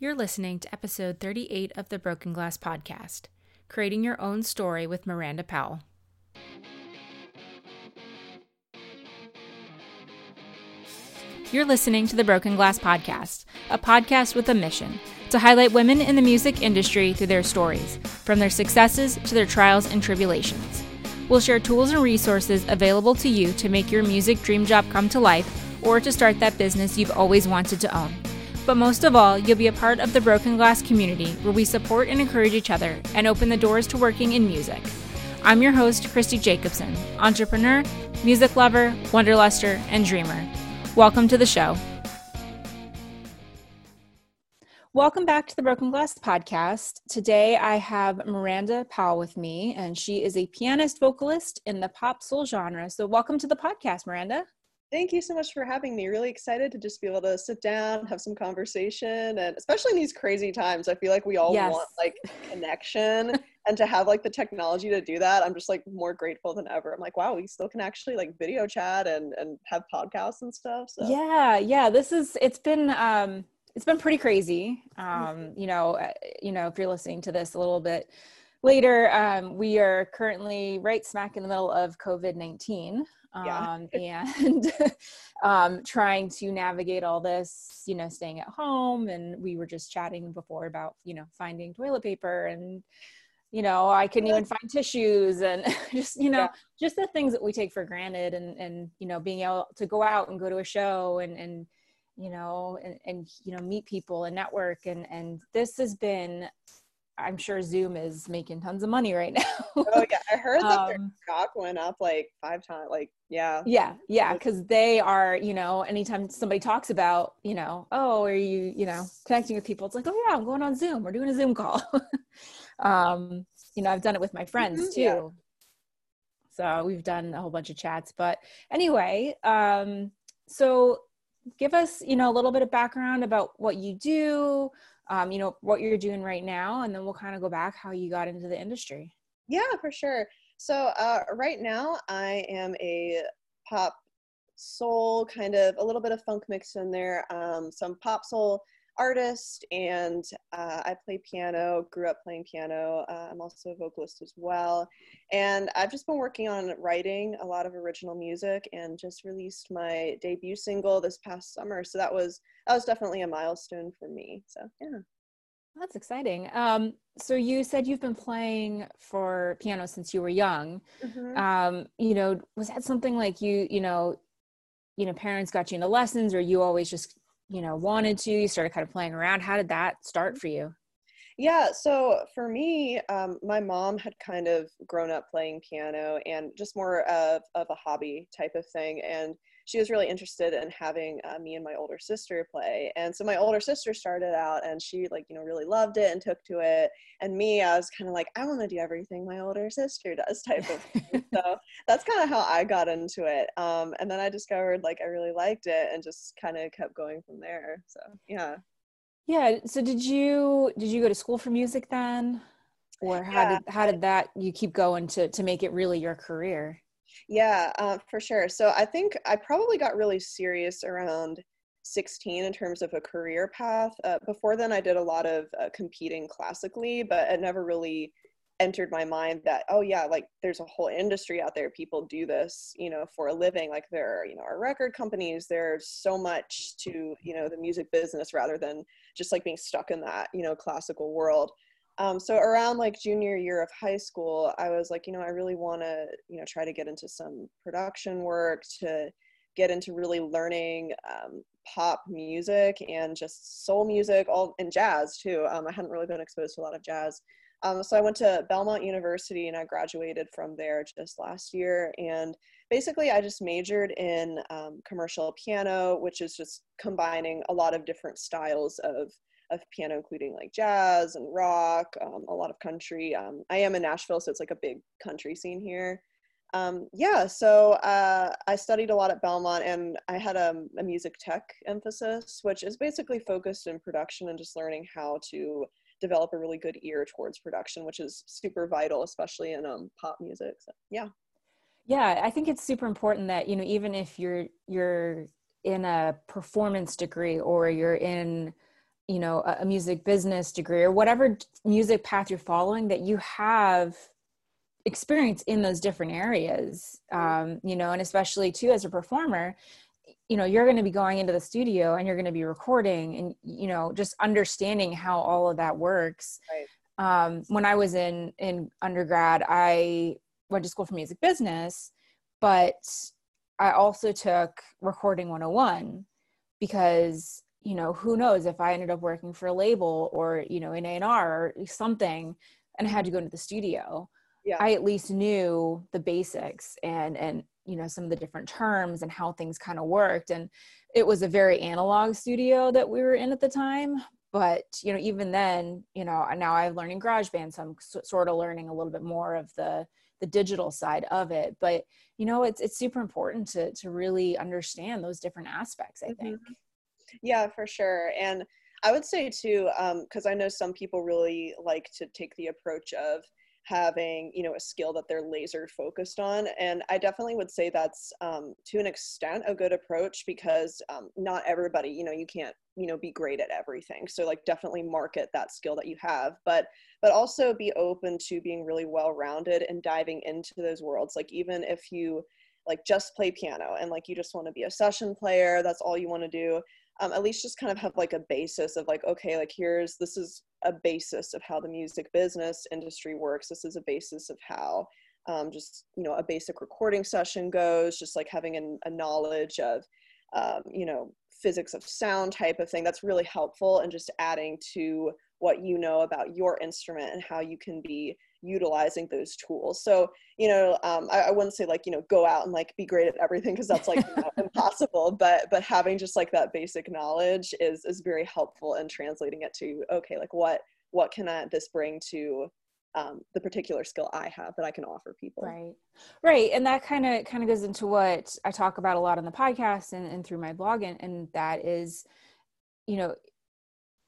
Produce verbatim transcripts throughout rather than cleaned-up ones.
You're listening to episode thirty-eight of the Broken Glass Podcast, Creating Your Own Story with Miranda Powell. You're listening to the Broken Glass Podcast, a podcast with a mission to highlight women in the music industry through their stories, from their successes to their trials and tribulations. We'll share tools and resources available to you to make your music dream job come to life or to start that business you've always wanted to own. But most of all, you'll be a part of the Broken Glass community where we support and encourage each other and open the doors to working in music. I'm your host, Christy Jacobson, entrepreneur, music lover, wanderluster, and dreamer. Welcome to the show. Welcome back to the Broken Glass Podcast. Today I have Miranda Powell with me, and she is a pianist vocalist in the pop soul genre. So welcome to the podcast, Miranda. Thank you so much for having me. Really excited to just be able to sit down, have some conversation, and especially in these crazy times, I feel like we all yes. want like connection and to have like the technology to do that. I'm just like more grateful than ever. I'm like, wow, we still can actually like video chat and, and have podcasts and stuff. So. Yeah. Yeah. This is, it's been, um, it's been pretty crazy. Um, you know, you know, if you're listening to this a little bit later, um, we are currently right smack in the middle of COVID nineteen. Yeah. um, and, um, trying to navigate all this, you know, staying at home. And we were just chatting before about, you know, finding toilet paper and, you know, I couldn't even find tissues and just, you know, yeah. just the things that we take for granted and, and, you know, being able to go out and go to a show and, and, you know, and, and, you know, meet people and network. And, and this has been, I'm sure Zoom is making tons of money right now. Oh yeah, I heard that um, their stock went up like five times. Like yeah, yeah, yeah, because they are, you know, anytime somebody talks about, you know, oh, are you, you know, connecting with people? It's like, oh yeah, I'm going on Zoom. We're doing a Zoom call. um, you know, I've done it with my friends mm-hmm, too. Yeah. So we've done a whole bunch of chats. But anyway, um, so give us, you know, a little bit of background about what you do. Um, you know, what you're doing right now, and then we'll kind of go back how you got into the industry. Yeah, for sure. So uh, right now I am a pop soul, kind of a little bit of funk mix in there. Um, some pop soul artist, and uh, I play piano, grew up playing piano. Uh, I'm also a vocalist as well. And I've just been working on writing a lot of original music and just released my debut single this past summer. So that was, that was definitely a milestone for me. So yeah. That's exciting. Um, so you said you've been playing for piano since you were young. Mm-hmm. Um, you know, was that something like you, you know, you know, parents got you into lessons, or you always just, you know, wanted to, you started kind of playing around? How did that start for you? Yeah. So for me, um, my mom had kind of grown up playing piano and just more of, of a hobby type of thing. And she was really interested in having uh, me and my older sister play. And so my older sister started out and she like, you know, really loved it and took to it. And me, I was kind of like, I want to do everything my older sister does type of thing. So that's kind of how I got into it. Um, and then I discovered like, I really liked it and just kind of kept going from there. So, yeah. Yeah. So did you, did you go to school for music then? Or how yeah. did, how did that, you keep going to, to make it really your career? Yeah, uh, for sure. So I think I probably got really serious around sixteen in terms of a career path. Uh, before then, I did a lot of uh, competing classically, but it never really entered my mind that, oh yeah, like there's a whole industry out there. People do this, you know, for a living. Like there are, you know, our record companies, there's so much to, you know, the music business rather than just like being stuck in that, you know, classical world. Um, so around like junior year of high school, I was like, you know, I really want to, you know, try to get into some production work, to get into really learning um, pop music and just soul music, all and jazz too. Um, I hadn't really been exposed to a lot of jazz. Um, so I went to Belmont University and I graduated from there just last year. And basically I just majored in um, commercial piano, which is just combining a lot of different styles of of piano, including like jazz and rock, um, a lot of country. Um, I am in Nashville, so it's like a big country scene here. Um, yeah, so uh, I studied a lot at Belmont and I had a, a music tech emphasis, which is basically focused in production and just learning how to develop a really good ear towards production, which is super vital, especially in um, pop music. So, yeah. Yeah, I think it's super important that, you know, even if you're you're in a performance degree or you're in you know, a, a music business degree or whatever music path you're following, that you have experience in those different areas, um, you know, and especially too, as a performer, you know, you're going to be going into the studio and you're going to be recording and, you know, just understanding how all of that works. Right. Um, when I was in, in undergrad, I went to school for music business, but I also took recording one oh one because, you know, who knows if I ended up working for a label or, you know, in A and R or something, and I had to go into the studio. Yeah. I at least knew the basics and, and, you know, some of the different terms and how things kind of worked. And it was a very analog studio that we were in at the time. But, you know, even then, you know, now I'm learning GarageBand, so I'm so, sort of learning a little bit more of the, the digital side of it. But, you know, it's it's super important to to really understand those different aspects, I think. Mm-hmm. Yeah, for sure. And I would say, too, because um, I know some people really like to take the approach of having, you know, a skill that they're laser focused on. And I definitely would say that's, um, to an extent, a good approach because um, not everybody, you know, you can't, you know, be great at everything. So like definitely market that skill that you have, but, but also be open to being really well-rounded and diving into those worlds. Like even if you like just play piano and like, you just want to be a session player, that's all you want to do. Um, at least just kind of have like a basis of like, okay, like here's, this is a basis of how the music business industry works. This is a basis of how um, just, you know, a basic recording session goes, just like having an, a knowledge of, um, you know, physics of sound type of thing. That's really helpful. And just adding to what you know about your instrument and how you can be utilizing those tools. So, you know, um, I, I wouldn't say like, you know, go out and like be great at everything because that's like impossible, but, but having just like that basic knowledge is, is very helpful in translating it to, okay, like what, what can I, this bring to um, the particular skill I have that I can offer people. Right. Right. And that kind of, kind of goes into what I talk about a lot on the podcast and, and through my blog. And, and that is, you know,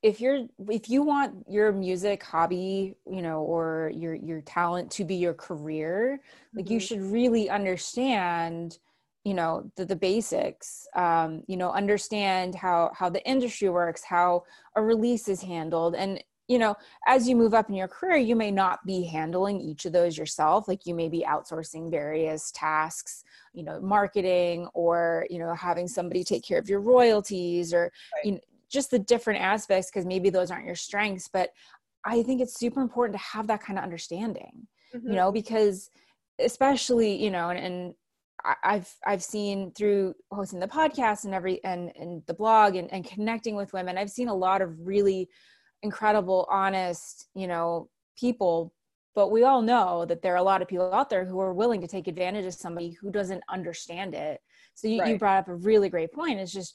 if you're, if you want your music hobby, you know, or your, your talent to be your career, like mm-hmm. you should really understand, you know, the, the basics, um, you know, understand how, how the industry works, how a release is handled. And, you know, as you move up in your career, you may not be handling each of those yourself. Like you may be outsourcing various tasks, you know, marketing or, you know, having somebody take care of your royalties or, right. you know, just the different aspects, because maybe those aren't your strengths, but I think it's super important to have that kind of understanding, mm-hmm. you know, because especially, you know, and, and I've, I've seen through hosting the podcast and every, and, and the blog and, and connecting with women, I've seen a lot of really incredible, honest, you know, people, but we all know that there are a lot of people out there who are willing to take advantage of somebody who doesn't understand it. So you, right. you brought up a really great point. It's just,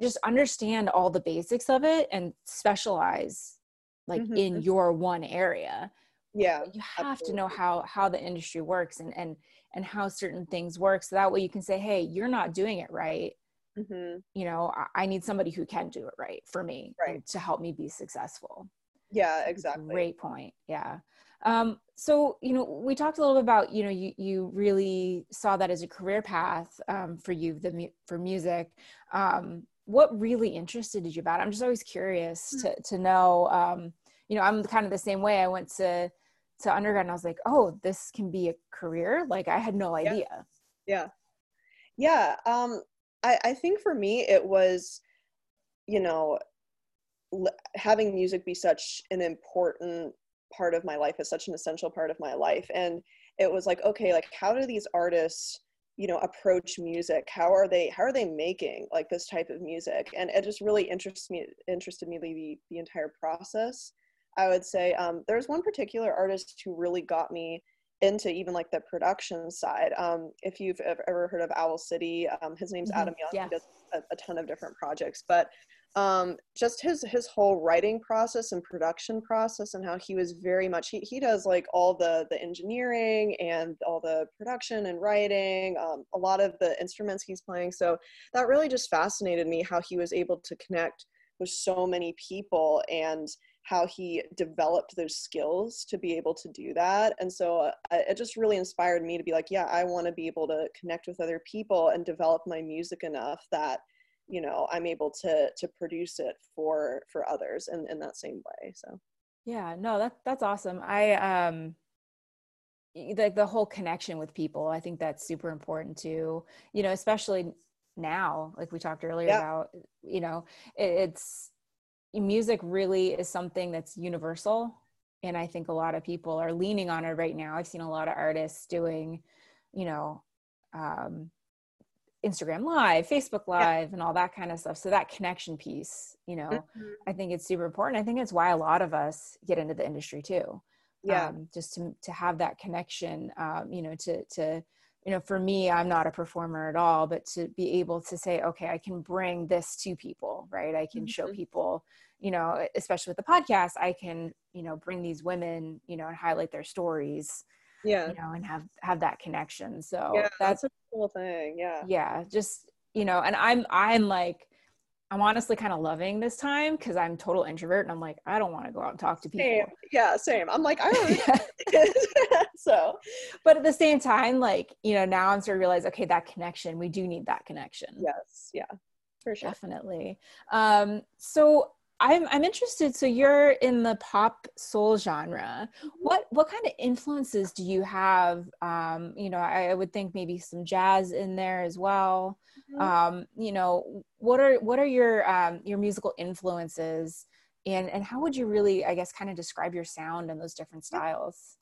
just understand all the basics of it and specialize like mm-hmm. in your one area. Yeah. You have absolutely. to know how, how the industry works and, and, and how certain things work. So that way you can say, hey, you're not doing it right. Mm-hmm. You know, I, I need somebody who can do it right for me right. to help me be successful. Yeah, exactly. Great point. Yeah. Um, so, you know, we talked a little bit about, you know, you, you really saw that as a career path, um, for you, the, mu- for music, um, what really interested you about it? I'm just always curious to, to know, um, you know, I'm kind of the same way. I went to, to undergrad and I was like, oh, this can be a career. Like I had no idea. Yeah. Yeah. yeah. Um, I, I think for me, it was, you know, l- having music be such an important part of my life, is such an essential part of my life. And it was like, okay, like how do these artists, you know, approach music? How are they, how are they making like this type of music? And it just really interests me, interested me the, the entire process. I would say um, there's one particular artist who really got me into even like the production side. Um, if you've ever heard of Owl City, um, his name's mm-hmm. Adam Young. Yeah. He does a, a ton of different projects, but um, just his, his whole writing process and production process and how he was very much, he, he does like all the, the engineering and all the production and writing, um, a lot of the instruments he's playing. So that really just fascinated me how he was able to connect with so many people and how he developed those skills to be able to do that. And so uh, it just really inspired me to be like, yeah, I want to be able to connect with other people and develop my music enough that you know, I'm able to to produce it for for others in, in that same way. So yeah, no, that that's awesome. I um like the, the whole connection with people. I think that's super important too, you know, especially now, like we talked earlier yeah. about, you know, it, it's music really is something that's universal. And I think a lot of people are leaning on it right now. I've seen a lot of artists doing, you know, um, Instagram Live, Facebook Live, yeah. and all that kind of stuff. So that connection piece, you know, mm-hmm. I think it's super important. I think it's why a lot of us get into the industry too. Yeah. Um, just to, to have that connection, um, you know, to, to, you know, for me, I'm not a performer at all, but to be able to say, okay, I can bring this to people, right? I can mm-hmm. show people, you know, especially with the podcast, I can, you know, bring these women, you know, and highlight their stories, yeah, you know, and have, have that connection. So yeah, that's, that's a cool thing. Yeah. Yeah. Just, you know, and I'm, I'm like, I'm honestly kind of loving this time because I'm total introvert and I'm like, I don't want to go out and talk to people. Same. Yeah. Same. I'm like, I don't So, but at the same time, like, you know, now I'm sort of realizing, okay, that connection, we do need that connection. Yes. Yeah, for sure. Definitely. Um, so I'm, I'm interested. So you're in the pop soul genre. What, what kind of influences do you have? Um, you know, I, I would think maybe some jazz in there as well. Mm-hmm. Um, you know, what are, what are your, um, your musical influences and, and how would you really, I guess, kind of describe your sound and those different styles?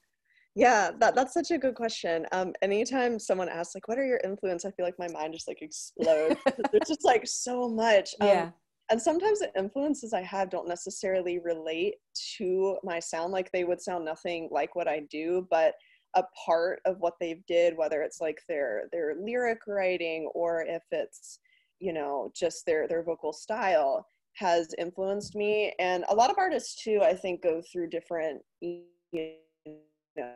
Yeah, that, that's such a good question. Um, anytime someone asks like, what are your influences? I feel like my mind just like explodes. There's just like so much. Um, yeah. And sometimes the influences I have don't necessarily relate to my sound. Like they would sound nothing like what I do, but a part of what they've did, whether it's like their, their lyric writing or if it's, you know, just their, their vocal style has influenced me. And a lot of artists too, I think, go through different, you know,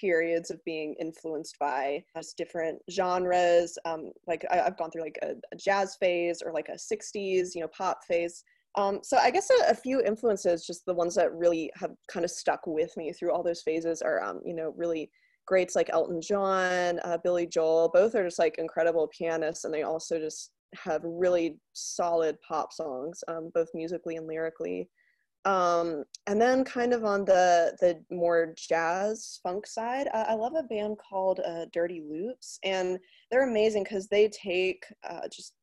periods of being influenced by just different genres. Um, like I, I've gone through like a, a jazz phase or like a sixties, you know, pop phase. Um, so I guess a, a few influences, just the ones that really have kind of stuck with me through all those phases are, um, you know, really greats like Elton John, uh, Billy Joel. Both are just like incredible pianists and they also just have really solid pop songs, um, both musically and lyrically. Um, and then kind of on the, the more jazz funk side, uh, I love a band called uh, Dirty Loops, and they're amazing because they take uh, just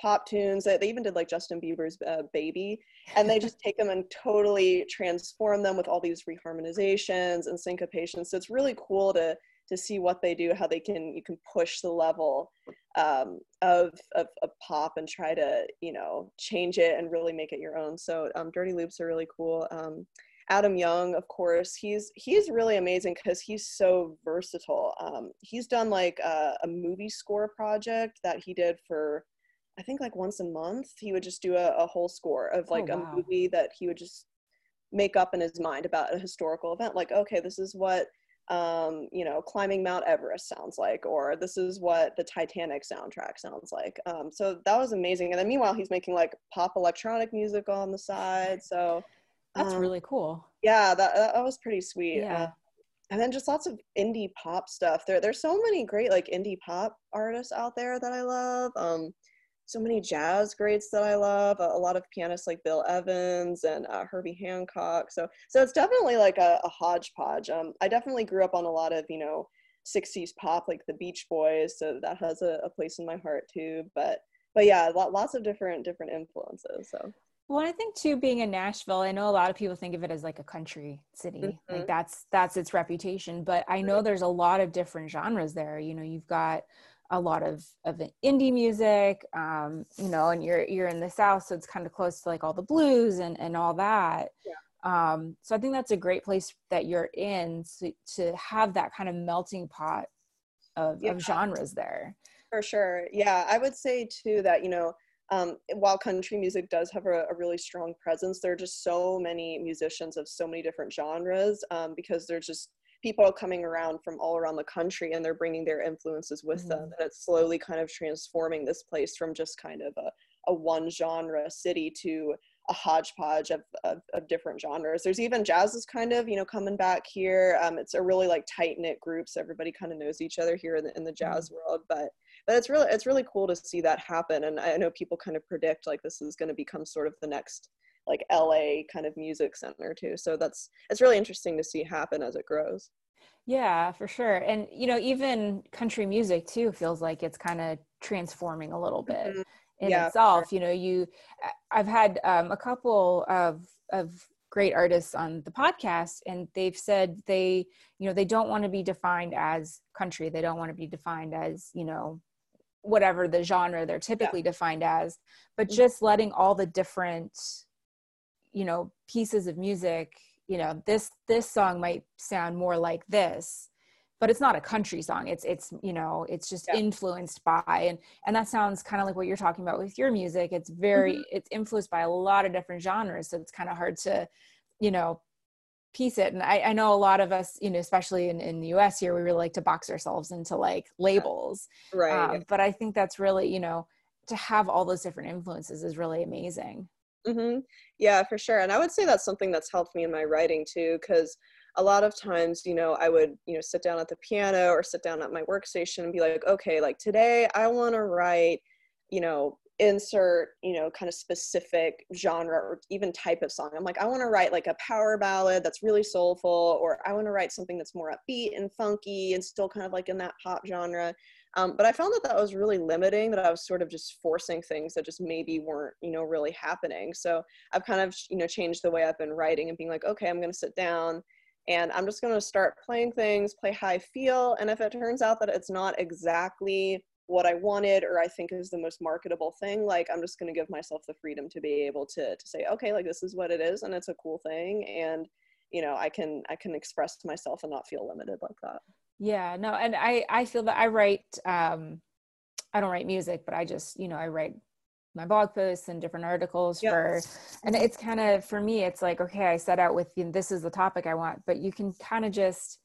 pop tunes. They, they even did like Justin Bieber's uh, Baby, and they just take them and totally transform them with all these reharmonizations and syncopations. So it's really cool to to see what they do, how they can, you can push the level um, of, of, of pop and try to, you know, change it and really make it your own. So um, Dirty Loops are really cool. Um, Adam Young, of course, he's, he's really amazing because he's so versatile. Um, he's done like a, a movie score project that he did for, I think like once a month, he would just do a, a whole score of like oh, wow. a movie that he would just make up in his mind about a historical event. Like, okay, this is what, um you know, climbing Mount Everest sounds like, or this is what the Titanic soundtrack sounds like. Um so that was amazing. And then meanwhile he's making like pop electronic music on the side, so that's um, really cool. Yeah, that, that was pretty sweet. Yeah. Uh, and then just lots of indie pop stuff. There there's so many great like indie pop artists out there that I love. Um so many jazz greats that I love, a, a lot of pianists like Bill Evans and uh, Herbie Hancock. So so it's definitely like a, a hodgepodge. Um, I definitely grew up on a lot of, you know, sixties pop, like the Beach Boys. So that has a, a place in my heart too. But but yeah, lots of different different influences. So. Well, I think too, being in Nashville, I know a lot of people think of it as like a country city. Mm-hmm. Like that's, that's its reputation. But I know there's a lot of different genres there. You know, you've got a lot of, of indie music, um, you know, and you're, you're in the South, so it's kind of close to like all the blues and, and all that. Yeah. Um, so I think that's a great place that you're in to, to have that kind of melting pot of, yeah. of genres there. For sure. Yeah. I would say too that, you know, um, while country music does have a, a really strong presence, there are just so many musicians of so many different genres, um, because there's just people are coming around from all around the country and they're bringing their influences with mm-hmm. them. And it's slowly kind of transforming this place from just kind of a, a one genre city to a hodgepodge of, of, of different genres. There's even jazz is kind of, you know, coming back here. Um, it's a really like tight knit group. So everybody kind of knows each other here in the, in the jazz world, but, but it's really, it's really cool to see that happen. And I know people kind of predict like, this is going to become sort of the next like L A kind of music center too. So that's, it's really interesting to see happen as it grows. Yeah, for sure. And, you know, even country music too, feels like it's kind of transforming a little bit. Mm-hmm. in yeah, itself, sure. You know, you, I've had um, a couple of, of great artists on the podcast, and they've said they, you know, they don't want to be defined as country. They don't want to be defined as, you know, whatever the genre they're typically yeah. defined as, but just letting all the different, you know, pieces of music, you know, this, this song might sound more like this, but it's not a country song. It's, it's, you know, it's just yeah. influenced by, and, and that sounds kind of like what you're talking about with your music. It's very, mm-hmm. it's influenced by a lot of different genres. So it's kind of hard to, you know, piece it. And I, I know a lot of us, you know, especially in, in the U S here, we really like to box ourselves into like labels. Right. Um, but I think that's really, you know, to have all those different influences is really amazing. Mm-hmm. Yeah, for sure. And I would say that's something that's helped me in my writing too, because a lot of times, you know, I would, you know, sit down at the piano or sit down at my workstation and be like, okay, like today I want to write, you know, insert, you know, kind of specific genre or even type of song. I'm like, I want to write like a power ballad that's really soulful, or I want to write something that's more upbeat and funky and still kind of like in that pop genre. Um, but I found that that was really limiting, that I was sort of just forcing things that just maybe weren't, you know, really happening. So I've kind of, you know, changed the way I've been writing and being like, okay, I'm going to sit down and I'm just going to start playing things, play how I feel. And if it turns out that it's not exactly what I wanted or I think is the most marketable thing, like I'm just going to give myself the freedom to be able to to say, okay, like this is what it is and it's a cool thing. And, you know, I can I can express myself and not feel limited like that. Yeah, no. And I, I feel that I write, um, I don't write music, but I just, you know, I write my blog posts and different articles yep. for, and it's kind of, for me, it's like, okay, I set out with, you know, this is the topic I want, but you can kind of just,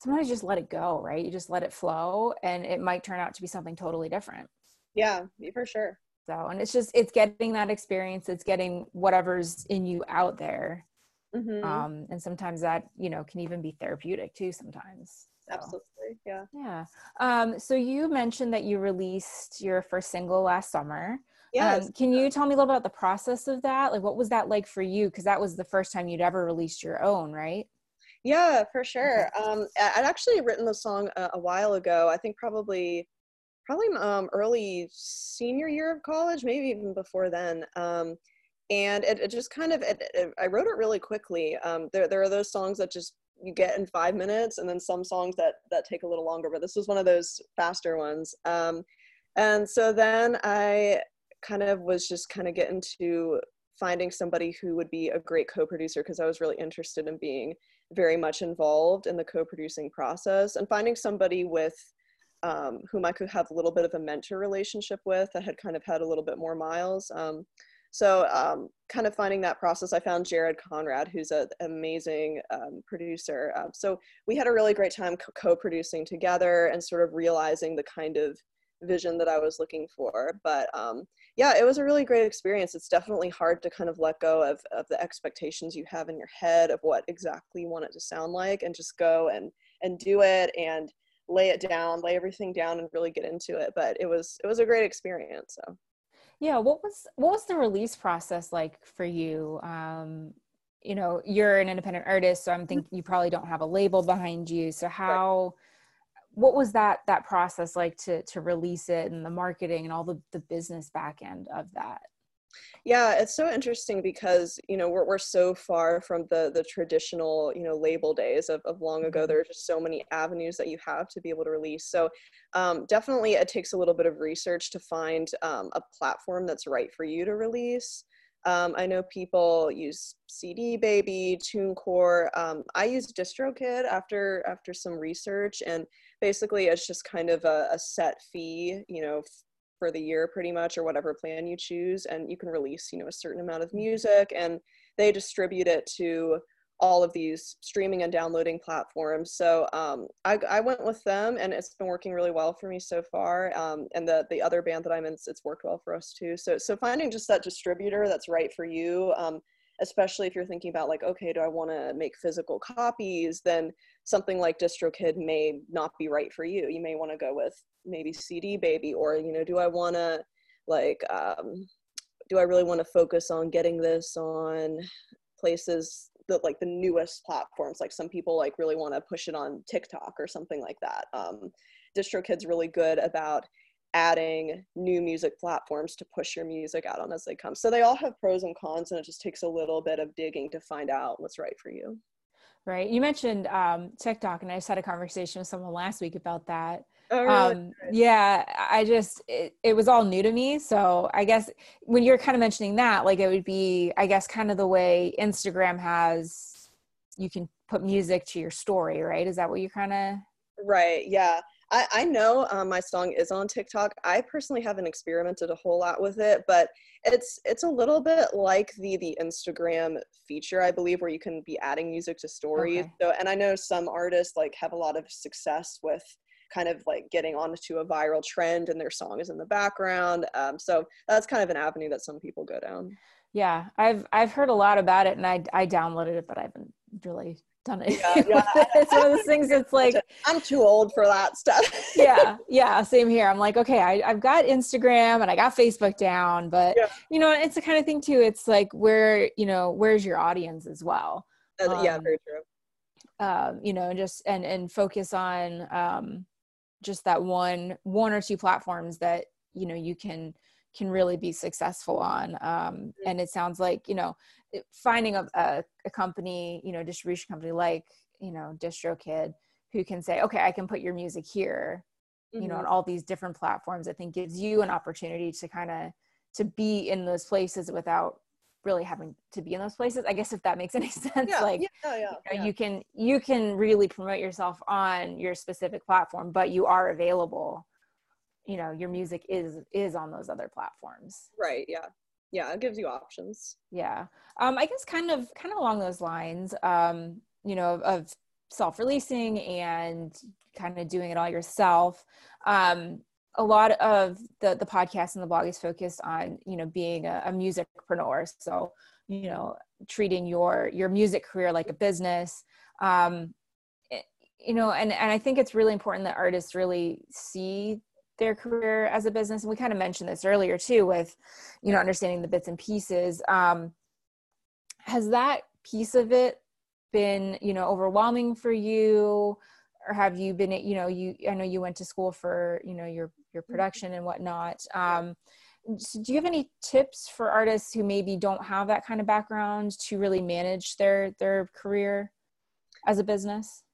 sometimes just let it go, right? You just let it flow and it might turn out to be something totally different. Yeah, for sure. So, and it's just, it's getting that experience. It's getting whatever's in you out there. Mm-hmm. Um, and sometimes that, you know, can even be therapeutic too sometimes. So. Absolutely. Yeah. Yeah. Um, so you mentioned that you released your first single last summer. Yes. Um, can you tell me a little about the process of that? Like, what was that like for you? Because that was the first time you'd ever released your own, right? Yeah, for sure. Um, I'd actually written the song a, a while ago. I think probably, probably um, early senior year of college, maybe even before then. Um, and it, it just kind of, it, it, I wrote it really quickly. Um, there, there are those songs that just you get in five minutes, and then some songs that that take a little longer. But this was one of those faster ones. Um, and so then I kind of was just kind of getting to finding somebody who would be a great co-producer, because I was really interested in being very much involved in the co-producing process, and finding somebody with um, whom I could have a little bit of a mentor relationship with, that had kind of had a little bit more miles. Um, so um, kind of finding that process, I found Jared Conrad, who's an amazing um, producer. Uh, so we had a really great time co-producing together and sort of realizing the kind of vision that I was looking for. But um, yeah, it was a really great experience. It's definitely hard to kind of let go of, of the expectations you have in your head of what exactly you want it to sound like, and just go and, and do it and lay it down, lay everything down and really get into it. But it was, it was a great experience. So. Yeah. What was, what was the release process like for you? Um, you know, you're an independent artist, so I'm thinking you probably don't have a label behind you. So how, right. What was that that process like to to release it, and the marketing and all the, the business back end of that? Yeah, it's so interesting because, you know, we're we're so far from the the traditional, you know, label days of, of long ago. There are just so many avenues that you have to be able to release. So um, definitely it takes a little bit of research to find um, a platform that's right for you to release. Um, I know people use C D Baby, TuneCore. Um, I used DistroKid after after some research, and basically it's just kind of a, a set fee, you know, f- for the year pretty much, or whatever plan you choose, and you can release, you know, a certain amount of music, and they distribute it to all of these streaming and downloading platforms. So um, I, I went with them, and it's been working really well for me so far. Um, and the, the other band that I'm in, it's worked well for us too. So, so finding just that distributor that's right for you, um, especially if you're thinking about like, okay, do I want to make physical copies? Then something like DistroKid may not be right for you. You may want to go with maybe C D Baby, or, you know, do I want to like, um, do I really want to focus on getting this on places that like the newest platforms? Like some people like really want to push it on TikTok or something like that. Um, DistroKid's really good about adding new music platforms to push your music out on as they come. So they all have pros and cons, and it just takes a little bit of digging to find out what's right for you. Right. You mentioned um, TikTok, and I just had a conversation with someone last week about that. Oh, really? Um, yeah, I just, it, it was all new to me. So I guess when you're kind of mentioning that, like it would be, I guess, kind of the way Instagram has, you can put music to your story, right? Is that what you kind of? Right. Yeah. I, I know um, my song is on TikTok. I personally haven't experimented a whole lot with it, but it's it's a little bit like the the Instagram feature, I believe, where you can be adding music to stories. Okay. So, and I know some artists like have a lot of success with kind of like getting onto a viral trend, and their song is in the background. Um, so that's kind of an avenue that some people go down. Yeah, I've I've heard a lot about it, and I I downloaded it, but I haven't really done it. Yeah, yeah. It's one of those things that's like, I'm too old for that stuff. Yeah, yeah, same here. I'm like, okay, I, I've got Instagram and I got Facebook down, but yeah. You know, it's the kind of thing too, it's like, where, you know, where's your audience as well? Um, yeah, very true. Um, you know, just, and, and focus on um, just that one, one or two platforms that, you know, you can, can really be successful on. Um, and it sounds like, you know, finding a, a, a company, you know, distribution company like, you know, DistroKid, who can say, okay, I can put your music here, mm-hmm. you know, on all these different platforms, I think gives you an opportunity to kind of, to be in those places without really having to be in those places. I guess if that makes any sense, yeah, like yeah, yeah, you, know, yeah. you can, you can really promote yourself on your specific platform, but you are available, you know, your music is, is on those other platforms. Right. Yeah. Yeah. It gives you options. Yeah. Um, I guess kind of, kind of along those lines, um, you know, of, of self-releasing and kind of doing it all yourself. Um, a lot of the, the podcast and the blog is focused on, you know, being a, a musicpreneur. So, you know, treating your, your music career like a business, um, it, you know, and, and I think it's really important that artists really see their career as a business. And we kind of mentioned this earlier too, with, you know, understanding the bits and pieces. Um, has that piece of it been, you know, overwhelming for you, or have you been, you know, you, I know you went to school for, you know, your, your production and whatnot. Um, so do you have any tips for artists who maybe don't have that kind of background to really manage their, their career as a business?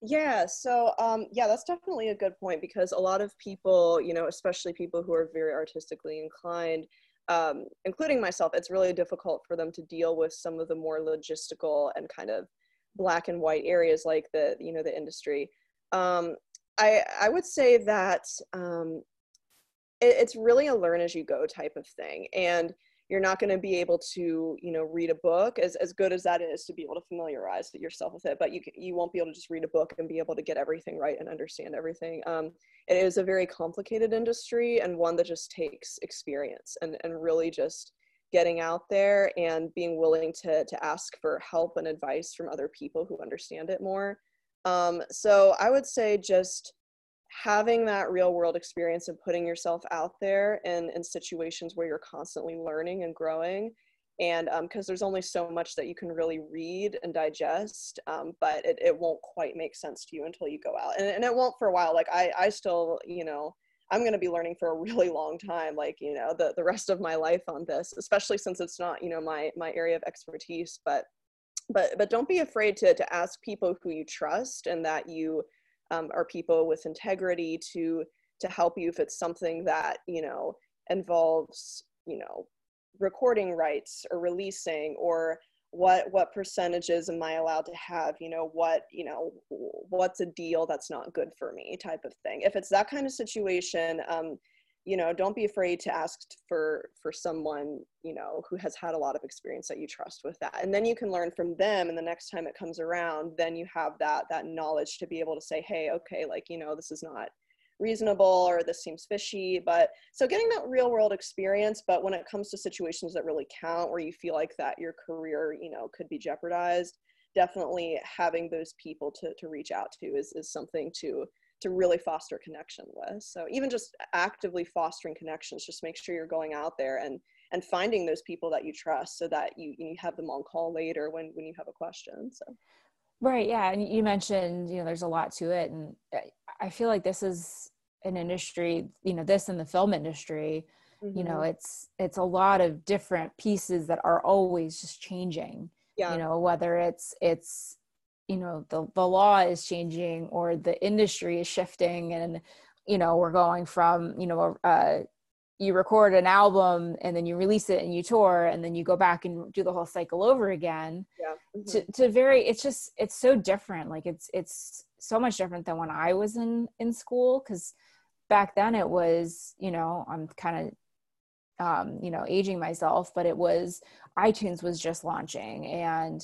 Yeah. So, um, yeah, that's definitely a good point, because a lot of people, you know, especially people who are very artistically inclined, um, including myself, it's really difficult for them to deal with some of the more logistical and kind of black and white areas like the, you know, the industry. Um, I, I would say that, um, it, it's really a learn as you go type of thing. And you're not going to be able to, you know, read a book, as, as good as that is to be able to familiarize yourself with it, but you you won't be able to just read a book and be able to get everything right and understand everything. Um, it is a very complicated industry, and one that just takes experience and, and really just getting out there and being willing to, to ask for help and advice from other people who understand it more. Um, so I would say just having that real world experience and putting yourself out there and in situations where you're constantly learning and growing. And um, cause there's only so much that you can really read and digest, um, but it, it won't quite make sense to you until you go out, and, and it won't for a while. Like I, I still, you know, I'm going to be learning for a really long time, like, you know, the, the rest of my life on this, especially since it's not, you know, my, my area of expertise, but, but, but don't be afraid to, to ask people who you trust and that you, Um, are people with integrity to to help you if it's something that, you know, involves, you know, recording rights or releasing, or what what percentages am I allowed to have, you know, what, you know, what's a deal that's not good for me type of thing. If it's that kind of situation, um, you know, don't be afraid to ask for, for someone, you know, who has had a lot of experience that you trust with that. And then you can learn from them. And the next time it comes around, then you have that, that knowledge to be able to say, hey, okay, like, you know, this is not reasonable, or this seems fishy. But so getting that real world experience, but when it comes to situations that really count, where you feel like that your career, you know, could be jeopardized, definitely having those people to, to reach out to is, is something to, to really foster connection with. So even just actively fostering connections, just make sure you're going out there and, and finding those people that you trust, so that you, you have them on call later when, when you have a question. So. Right. Yeah. And you mentioned, you know, there's a lot to it. And I feel like this is an industry, you know, this and the film industry, mm-hmm. you know, it's, it's a lot of different pieces that are always just changing, yeah. you know, whether it's, it's, you know, the, the law is changing, or the industry is shifting. And, you know, we're going from, you know, uh, you record an album and then you release it and you tour and then you go back and do the whole cycle over again. Yeah. Mm-hmm. to, to very, it's just, it's so different. Like it's, it's so much different than when I was in, in school. 'Cause back then it was, you know, I'm kind of, um, you know, aging myself, but it was, iTunes was just launching, and,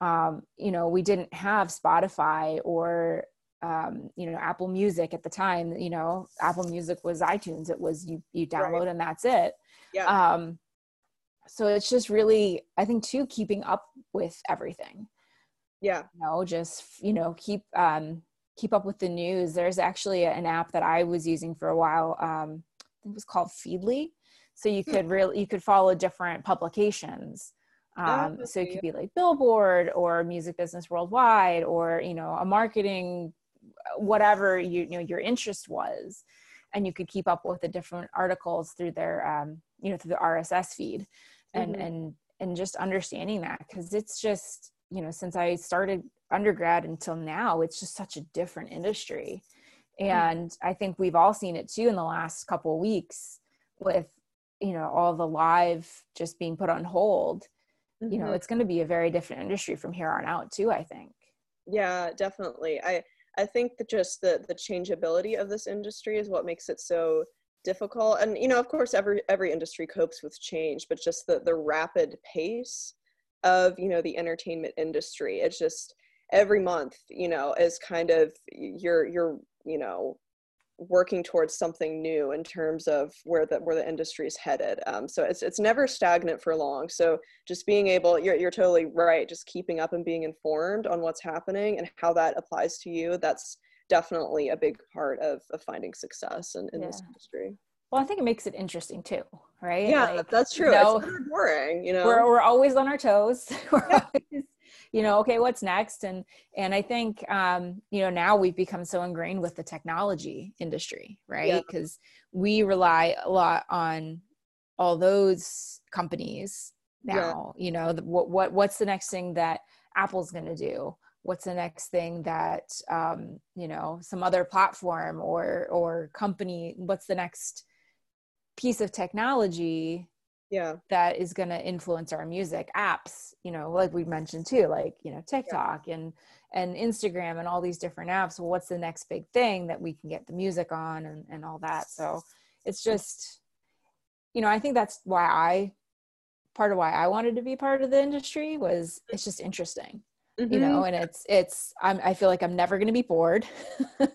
um, you know, we didn't have Spotify or, Um, you know, Apple Music at the time. You know, Apple Music was iTunes. It was you, you download right. and that's it. Yeah. Um, so it's just really, I think too, keeping up with everything. Yeah. You know, just, you know, keep, um, keep up with the news. There's actually an app that I was using for a while. Um, it was called Feedly. So you could really, you could follow different publications. Um, so it could be like Billboard or Music Business Worldwide, or, you know, a marketing, whatever you, you know, your interest was, and you could keep up with the different articles through their um you know through the R S S feed, and mm-hmm. and and just understanding that, because it's just, you know, since I started undergrad until now, it's just such a different industry. And mm-hmm. I think we've all seen it too in the last couple of weeks with, you know, all the live just being put on hold. Mm-hmm. You know, it's going to be a very different industry from here on out too, I think. Yeah, definitely. I I think that just the, the changeability of this industry is what makes it so difficult. And, you know, of course, every every industry copes with change, but just the, the rapid pace of, you know, the entertainment industry. It's just every month, you know, is kind of you're, you're you know, working towards something new in terms of where the, where the industry is headed. Um, so it's, it's never stagnant for long. So just being able, you're, you're totally right. Just keeping up and being informed on what's happening and how that applies to you. That's definitely a big part of, of finding success in, in yeah. this industry. Well, I think it makes it interesting too, right? Yeah, like, that's true. You know, it's never boring, you know? We're, we're always on our toes. We're yeah. always, you know, okay, what's next? And, and I think, um, you know, now we've become so ingrained with the technology industry, right? Because yeah. we rely a lot on all those companies now, yeah. you know, the, what, what, what's the next thing that Apple's going to do? What's the next thing that, um, you know, some other platform or, or company, what's the next piece of technology yeah that is going to influence our music? Apps, you know, like we mentioned too, like, you know, TikTok yeah. and and Instagram and all these different apps. Well, what's the next big thing that we can get the music on, and, and all that? So it's just, you know, I think that's why I part of why I wanted to be part of the industry was it's just interesting. Mm-hmm. You know, and it's it's I'm, I feel like I'm never going to be bored. Yes.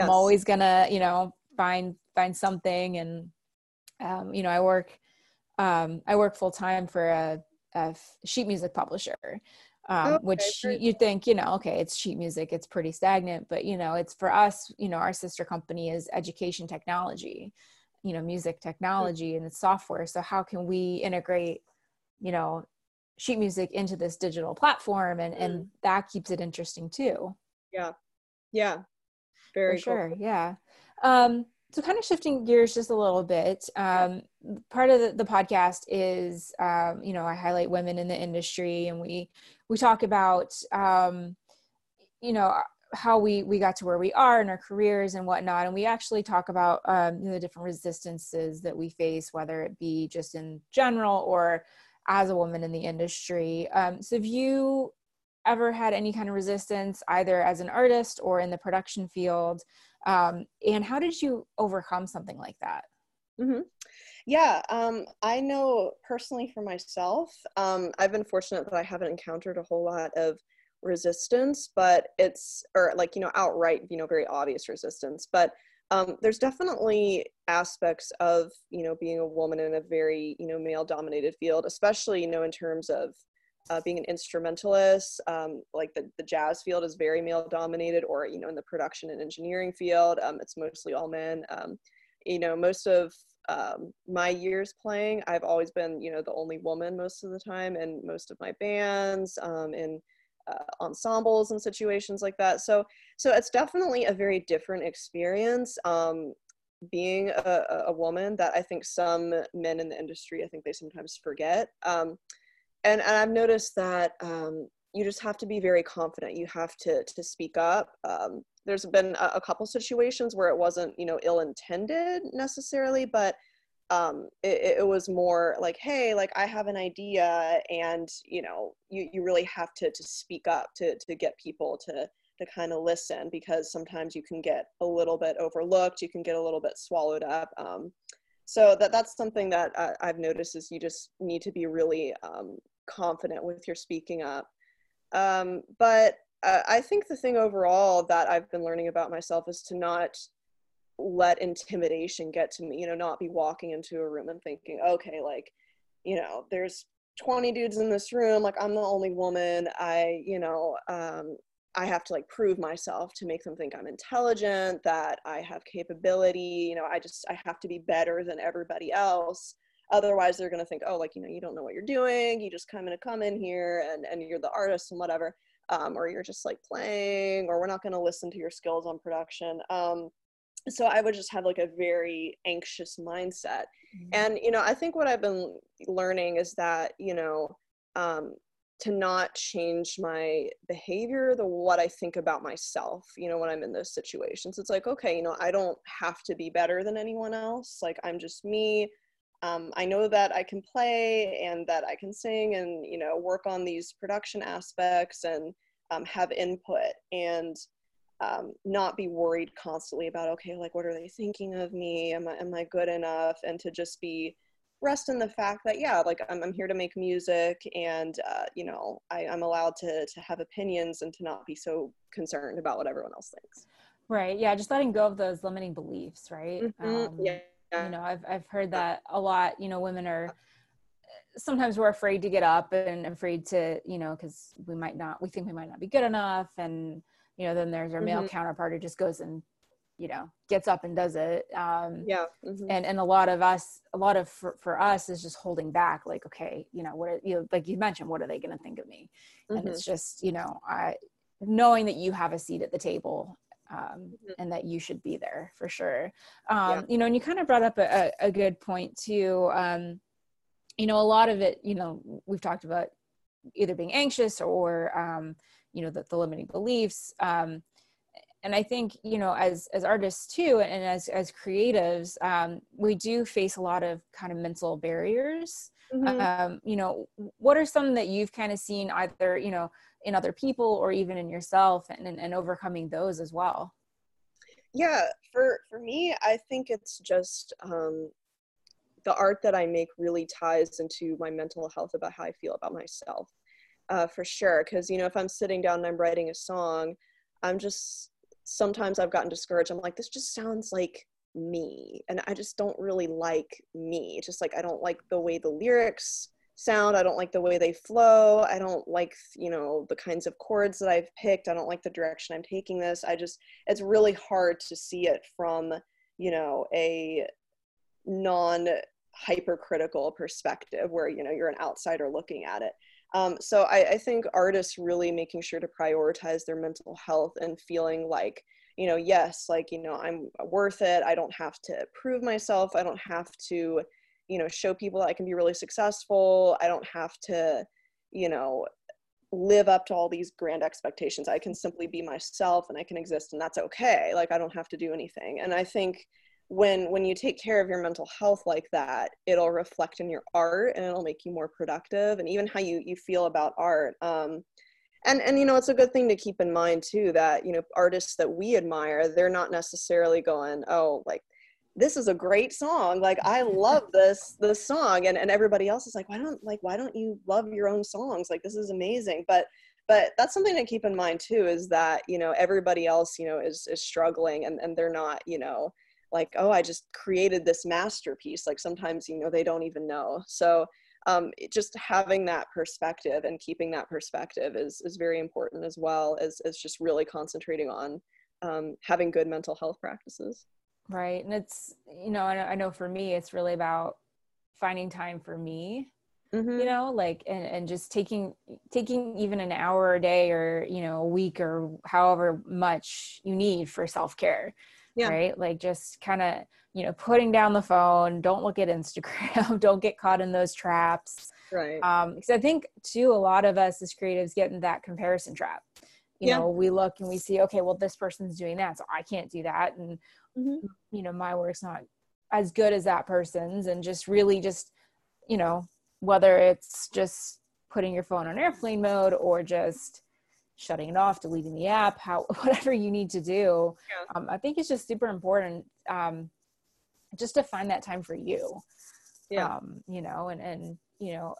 I'm always gonna, you know, find find something. And um you know, I work Um, I work full time for a, a sheet music publisher, um, okay, which you, you think, you know, okay, it's sheet music, it's pretty stagnant, but, you know, it's for us, you know, our sister company is education technology, you know, music technology, mm-hmm. and it's software. So how can we integrate, you know, sheet music into this digital platform? And, mm-hmm. and that keeps it interesting too. Yeah. Yeah. Very for cool. Sure. Yeah. Um, So kind of shifting gears just a little bit, um, part of the, the podcast is, um, you know, I highlight women in the industry, and we, we talk about, um, you know, how we, we got to where we are in our careers and whatnot. And we actually talk about um, you know, the different resistances that we face, whether it be just in general or as a woman in the industry. Um, so have you ever had any kind of resistance either as an artist or in the production field? Um, and how did you overcome something like that? Mm-hmm. Yeah, um, I know personally for myself, um, I've been fortunate that I haven't encountered a whole lot of resistance, but it's, or like, you know, outright, you know, very obvious resistance, but um, there's definitely aspects of, you know, being a woman in a very, you know, male dominated field, especially, you know, in terms of uh, being an instrumentalist, um, like the, the jazz field is very male dominated, or, you know, in the production and engineering field, um, it's mostly all men. Um, you know, most of um, my years playing, I've always been, you know, the only woman most of the time in most of my bands, um, in uh, ensembles and situations like that. So, so it's definitely a very different experience, um, being a, a woman, that I think some men in the industry, I think they sometimes forget. Um, and, and I've noticed that um, you just have to be very confident. You have to, to speak up. Um, There's been a, a couple situations where it wasn't, you know, ill-intended necessarily, but um, it, it was more like, hey, like I have an idea, and, you know, you, you really have to, to speak up to, to get people to, to kind of listen, because sometimes you can get a little bit overlooked, you can get a little bit swallowed up. Um, so that, that's something that I, I've noticed, is you just need to be really um, confident with your speaking up. Um, but I think the thing overall that I've been learning about myself is to not let intimidation get to me, you know, not be walking into a room and thinking, okay, like, you know, there's twenty dudes in this room, like I'm the only woman. I, you know, um, I have to like prove myself to make them think I'm intelligent, that I have capability, you know, I just, I have to be better than everybody else. Otherwise they're going to think, oh, like, you know, you don't know what you're doing. You just kind of come in here and, and you're the artist and whatever. Um, or you're just like playing, or we're not going to listen to your skills on production. Um, so I would just have like a very anxious mindset. Mm-hmm. And, you know, I think what I've been learning is that, you know, um, to not change my behavior, the, what I think about myself, you know, when I'm in those situations, it's like, okay, you know, I don't have to be better than anyone else. Like I'm just me. Um, I know that I can play and that I can sing and, you know, work on these production aspects and um, have input, and um, not be worried constantly about, okay, like, what are they thinking of me? Am I, am I good enough? And to just be rest in the fact that, yeah, like I'm, I'm here to make music, and, uh, you know, I, I'm allowed to, to have opinions and to not be so concerned about what everyone else thinks. Right. Yeah. Just letting go of those limiting beliefs. Right. Mm-hmm. Um, yeah. You know, I've, I've heard that a lot. You know, women are, sometimes we're afraid to get up and afraid to, you know, cause we might not, we think we might not be good enough. And, you know, then there's our male mm-hmm. counterpart who just goes and, you know, gets up and does it. Um, yeah. Mm-hmm. And, and a lot of us, a lot of, for, for us is just holding back. Like, okay, you know, what, are, you know, like you mentioned, what are they going to think of me? Mm-hmm. And it's just, you know, I, knowing that you have a seat at the table, um, and that you should be there for sure. Um, yeah. You know, and you kind of brought up a, a, a good point too. Um, you know, a lot of it, you know, we've talked about either being anxious or, um, you know, the, the limiting beliefs. Um, and I think, you know, as, as artists too, and as, as creatives, um, we do face a lot of kind of mental barriers. Mm-hmm. Um, you know, what are some that you've kind of seen either, you know, in other people or even in yourself, and, and, and overcoming those as well? Yeah, for, for me, I think it's just um, the art that I make really ties into my mental health about how I feel about myself, uh, for sure. Because, you know, if I'm sitting down and I'm writing a song, I'm just, sometimes I've gotten discouraged. I'm like, this just sounds like me. And I just don't really like me. It's just like, I don't like the way the lyrics sound. I don't like the way they flow. I don't like, you know, the kinds of chords that I've picked. I don't like the direction I'm taking this. I just, it's really hard to see it from, you know, a non hypercritical perspective where, you know, you're an outsider looking at it. Um, so I, I think artists really making sure to prioritize their mental health and feeling like, you know, yes, like, you know, I'm worth it. I don't have to prove myself. I don't have to, you know, show people that I can be really successful. I don't have to, you know, live up to all these grand expectations. I can simply be myself and I can exist, and that's okay. Like, I don't have to do anything. And I think when, when you take care of your mental health like that, it'll reflect in your art and it'll make you more productive, and even how you, you feel about art. Um, and, and, you know, it's a good thing to keep in mind too, that, you know, artists that we admire, they're not necessarily going, oh, like, this is a great song. Like, I love this, this song. And, and everybody else is like, why don't, like, why don't you love your own songs? Like, this is amazing. But, but that's something to keep in mind too, is that, you know, everybody else, you know, is, is struggling, and, and they're not, you know, like, oh, I just created this masterpiece. Like, sometimes, you know, they don't even know. So um, it, just having that perspective and keeping that perspective is, is very important, as well as, as just really concentrating on um, having good mental health practices. Right. And it's, you know, I, I know for me, it's really about finding time for me, mm-hmm. you know, like, and, and just taking, taking even an hour a day, or, you know, a week, or however much you need for self-care. Yeah. Right. Like, just kind of, you know, putting down the phone, don't look at Instagram, don't get caught in those traps. Right. Um, because I think too, a lot of us as creatives get in that comparison trap. You yeah. know, we look and we see, okay, well, this person's doing that, so I can't do that. And, mm-hmm. you know, my work's not as good as that person's. And just really just, you know, whether it's just putting your phone on airplane mode, or just shutting it off, deleting the app, how, whatever you need to do. Yeah. Um, I think it's just super important um, just to find that time for you, yeah. um, you know, and, and, you know,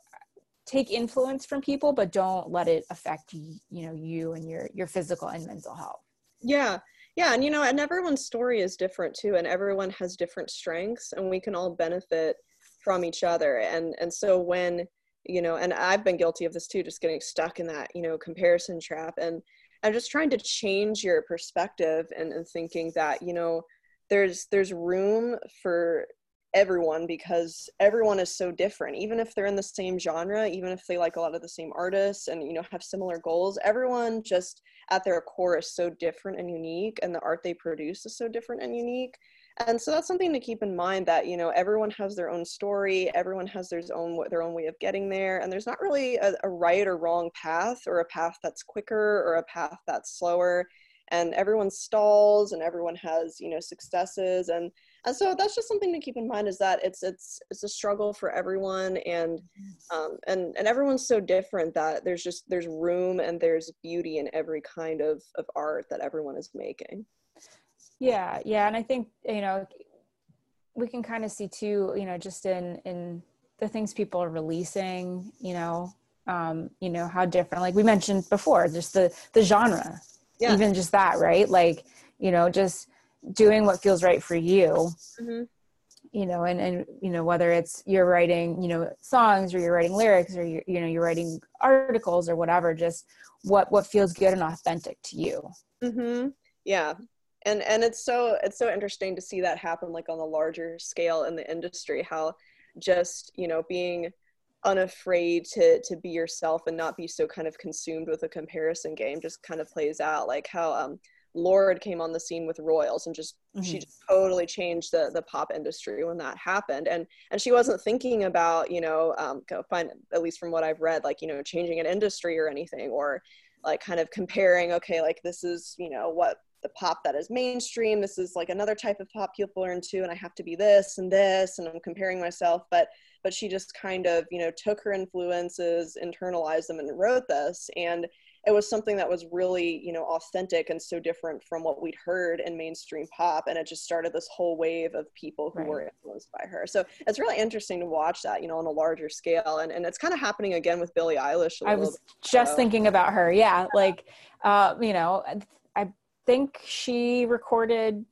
take influence from people, but don't let it affect you, you know, you and your, your physical and mental health. Yeah. Yeah. And, you know, and everyone's story is different too, and everyone has different strengths, and we can all benefit from each other. And, and so when, you know, and I've been guilty of this too, just getting stuck in that, you know, comparison trap, and I'm just trying to change your perspective and, and thinking that, you know, there's, there's room for everyone, because everyone is so different. Even if they're in the same genre, even if they like a lot of the same artists and, you know, have similar goals, everyone just at their core is so different and unique, and the art they produce is so different and unique. And so that's something to keep in mind, that, you know, everyone has their own story, everyone has their own, their own way of getting there. And there's not really a, a right or wrong path, or a path that's quicker or a path that's slower. And everyone stalls, and everyone has, you know, successes. And, and so that's just something to keep in mind, is that it's, it's, it's a struggle for everyone. And, um, and, and everyone's so different that there's just, there's room and there's beauty in every kind of, of art that everyone is making. Yeah. Yeah. And I think, you know, we can kind of see too, you know, just in, in the things people are releasing, you know, um, you know, how different, like we mentioned before, just the, the genre. Yeah. Even just that, right? Like, you know, just doing what feels right for you, mm-hmm. you know, and, and, you know, whether it's you're writing, you know, songs, or you're writing lyrics, or, you're, you know, you're writing articles or whatever, just what, what feels good and authentic to you. Mm-hmm. Yeah. And, and it's so, it's so interesting to see that happen, like on a larger scale in the industry, how just, you know, being unafraid to to be yourself and not be so kind of consumed with a comparison game just kind of plays out, like how um Lorde came on the scene with Royals, and just mm-hmm. she just totally changed the the pop industry when that happened. And and she wasn't thinking about, you know, um go find, at least from what I've read, like, you know, changing an industry or anything, or like kind of comparing, okay, like this is, you know, what the pop that is mainstream, this is like another type of pop people are into, and I have to be this and this, and I'm comparing myself. But but she just kind of, you know, took her influences, internalized them, and wrote this. And it was something that was really, you know, authentic and so different from what we'd heard in mainstream pop. And it just started this whole wave of people who right. were influenced by her. So it's really interesting to watch that, you know, on a larger scale. And and it's kind of happening again with Billie Eilish. A I was bit, just so. thinking about her. Yeah. Like, uh, you know, I think she recorded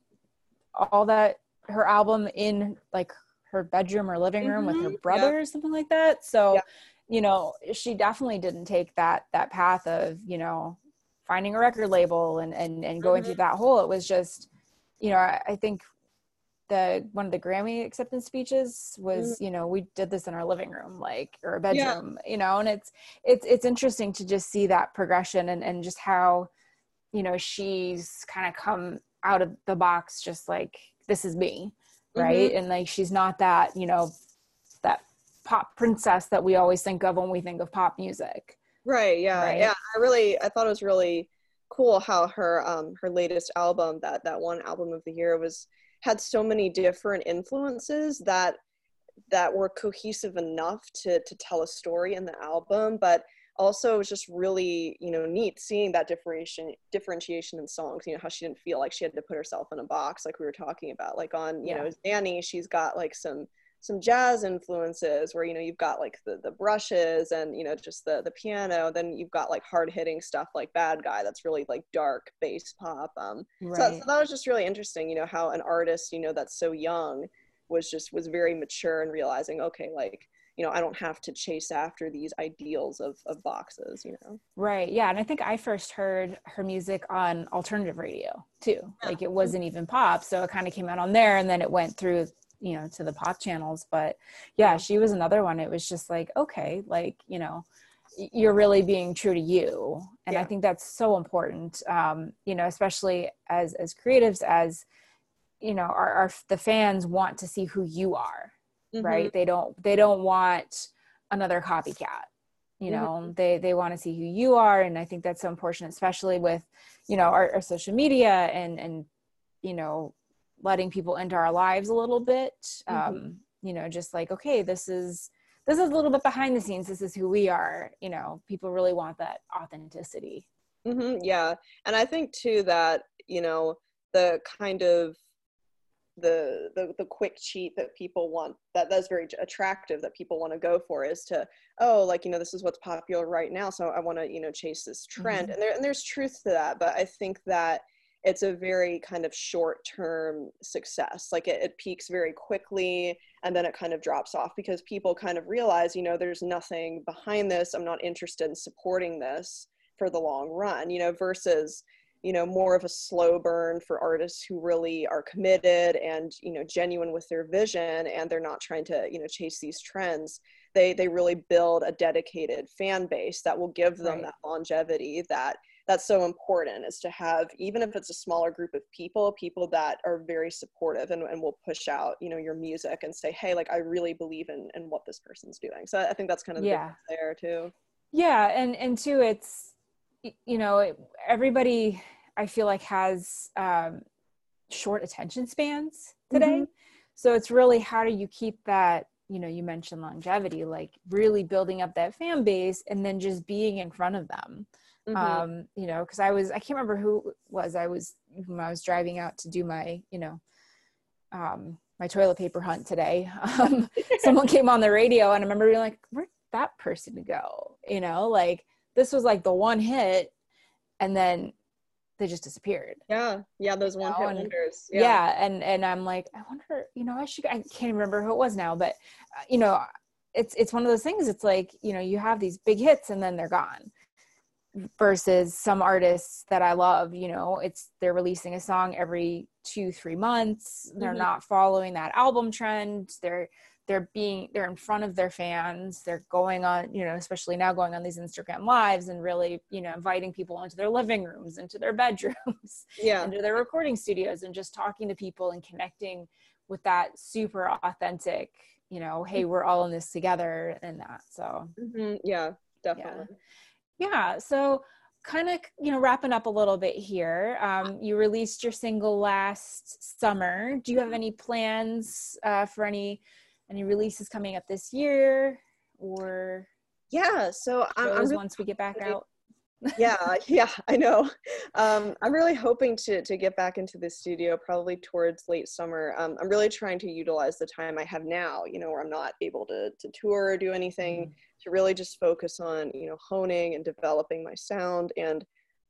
all that, her album, in like her bedroom or living room mm-hmm. with her brother yeah. or something like that. So, yeah. you know, she definitely didn't take that, that path of, you know, finding a record label and, and, and going mm-hmm. through that hole. It was just, you know, I, I think the, one of the Grammy acceptance speeches was, mm-hmm. you know, we did this in our living room, like, or a bedroom, yeah. you know, and it's, it's, it's interesting to just see that progression and, and just how, you know, she's kind of come out of the box, just like, this is me. Right. Mm-hmm. And like, she's not that, you know, that pop princess that we always think of when we think of pop music. Right. Yeah. Right? Yeah. I really, I thought it was really cool how her, um, her latest album, that, that one album of the year was, had so many different influences that, that were cohesive enough to, to tell a story in the album, but also it was just really, you know, neat seeing that differentiation differentiation in songs, you know, how she didn't feel like she had to put herself in a box, like we were talking about, like on, you yeah. know, Zanny, she's got like some, some jazz influences where, you know, you've got like the, the brushes and, you know, just the, the piano, then you've got like hard hitting stuff like Bad Guy. That's really like dark bass pop. Um, right. so, so that was just really interesting, you know, how an artist, you know, that's so young was just, was very mature and realizing, okay, like, you know, I don't have to chase after these ideals of, of boxes, you know? Right. Yeah. And I think I first heard her music on alternative radio too. Yeah. Like it wasn't even pop. So it kind of came out on there and then it went through, you know, to the pop channels. But yeah, she was another one. It was just like, okay, like, you know, you're really being true to you. And yeah. I think that's so important, um, you know, especially as, as creatives, as, you know, our, our the fans want to see who you are. Mm-hmm. Right. They don't, they don't want another copycat, you know, mm-hmm. they, they want to see who you are. And I think that's so important, especially with, you know, our, our social media and, and, you know, letting people into our lives a little bit, um, mm-hmm. you know, just like, okay, this is, this is a little bit behind the scenes. This is who we are. You know, people really want that authenticity. Mm-hmm. Yeah. And I think too, that, you know, the kind of, The, the the quick cheat that people want, that that's very attractive, that people want to go for, is to, oh, like, you know, this is what's popular right now, so I want to, you know, chase this trend. Mm-hmm. And there and there's truth to that, but I think that it's a very kind of short-term success. Like it, it peaks very quickly and then it kind of drops off because people kind of realize, you know, there's nothing behind this. I'm not interested in supporting this for the long run, you know, versus, you know, more of a slow burn for artists who really are committed and, you know, genuine with their vision, and they're not trying to, you know, chase these trends. They they really build a dedicated fan base that will give them right. that longevity that that's so important, is to have, even if it's a smaller group of people, people that are very supportive and, and will push out, you know, your music and say, hey, like, I really believe in, in what this person's doing. So I think that's kind of the yeah. difference there too. Yeah. And, and too, it's, you know, everybody, I feel like, has um, short attention spans today. Mm-hmm. So it's really, how do you keep that, you know, you mentioned longevity, like really building up that fan base and then just being in front of them. Mm-hmm. Um, you know, cause I was, I can't remember who it was, I was, when I was driving out to do my, you know, um, my toilet paper hunt today, um, someone came on the radio and I remember being like, where'd that person go? You know, like, this was like the one hit and then they just disappeared. Yeah. Yeah. Those one hit wonders. Yeah. yeah. And, and I'm like, I wonder, you know, I should, I can't remember who it was now, but uh, you know, it's, it's one of those things. It's like, you know, you have these big hits and then they're gone, versus some artists that I love, you know, it's, they're releasing a song every two, three months. They're mm-hmm. not following that album trend. They're, they're being, they're in front of their fans. They're going on, you know, especially now, going on these Instagram lives and really, you know, inviting people into their living rooms, into their bedrooms, yeah. into their recording studios, and just talking to people and connecting with that super authentic, you know, hey, we're all in this together, and that. So mm-hmm. yeah, definitely. Yeah. yeah. So kind of, you know, wrapping up a little bit here. Um, you released your single last summer. Do you have any plans uh, for any, Any releases coming up this year, or yeah, so I'm, I'm really, once we get back out. yeah, yeah, I know. Um, I'm really hoping to to get back into the studio probably towards late summer. Um, I'm really trying to utilize the time I have now, you know, where I'm not able to to tour or do anything, mm-hmm. to really just focus on, you know, honing and developing my sound and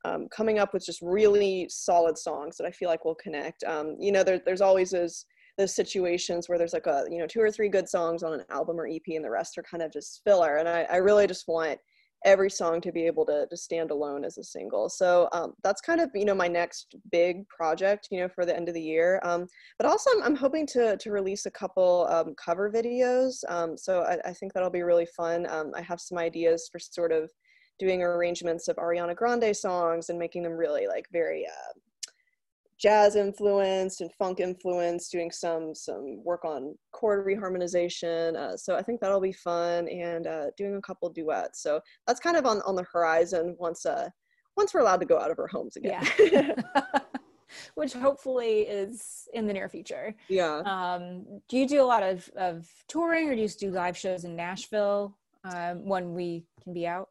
um, coming up with just really solid songs that I feel like will connect. Um, you know, there, there's always those. those situations where there's like a, you know, two or three good songs on an album or E P and the rest are kind of just filler. And I, I really just want every song to be able to, to stand alone as a single. So um, that's kind of, you know, my next big project, you know, for the end of the year. Um, but also I'm, I'm hoping to to release a couple um, cover videos. Um, so I, I think that'll be really fun. Um, I have some ideas for sort of doing arrangements of Ariana Grande songs and making them really like very, uh, jazz influenced and funk influenced, doing some some work on chord reharmonization. Uh, so I think that'll be fun, and uh, doing a couple duets. So that's kind of on, on the horizon once uh once we're allowed to go out of our homes again. Yeah. Which hopefully is in the near future. Yeah. Um, do you do a lot of, of touring, or do you just do live shows in Nashville um, when we can be out?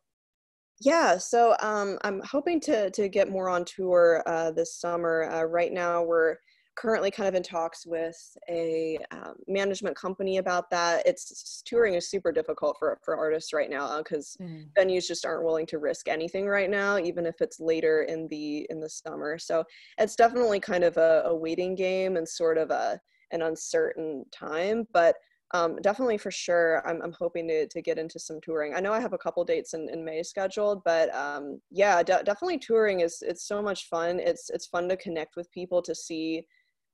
Yeah, so um, I'm hoping to to get more on tour uh, this summer. Uh, right now, we're currently kind of in talks with a um, management company about that. It's touring is super difficult for for artists right now because mm. venues just aren't willing to risk anything right now, even if it's later in the in the summer. So it's definitely kind of a, a waiting game and sort of a an uncertain time, but. Um, definitely for sure. I'm, I'm hoping to, to get into some touring. I know I have a couple dates in, in May scheduled, but um, yeah, de- definitely touring is, it's so much fun. It's, it's fun to connect with people, to see,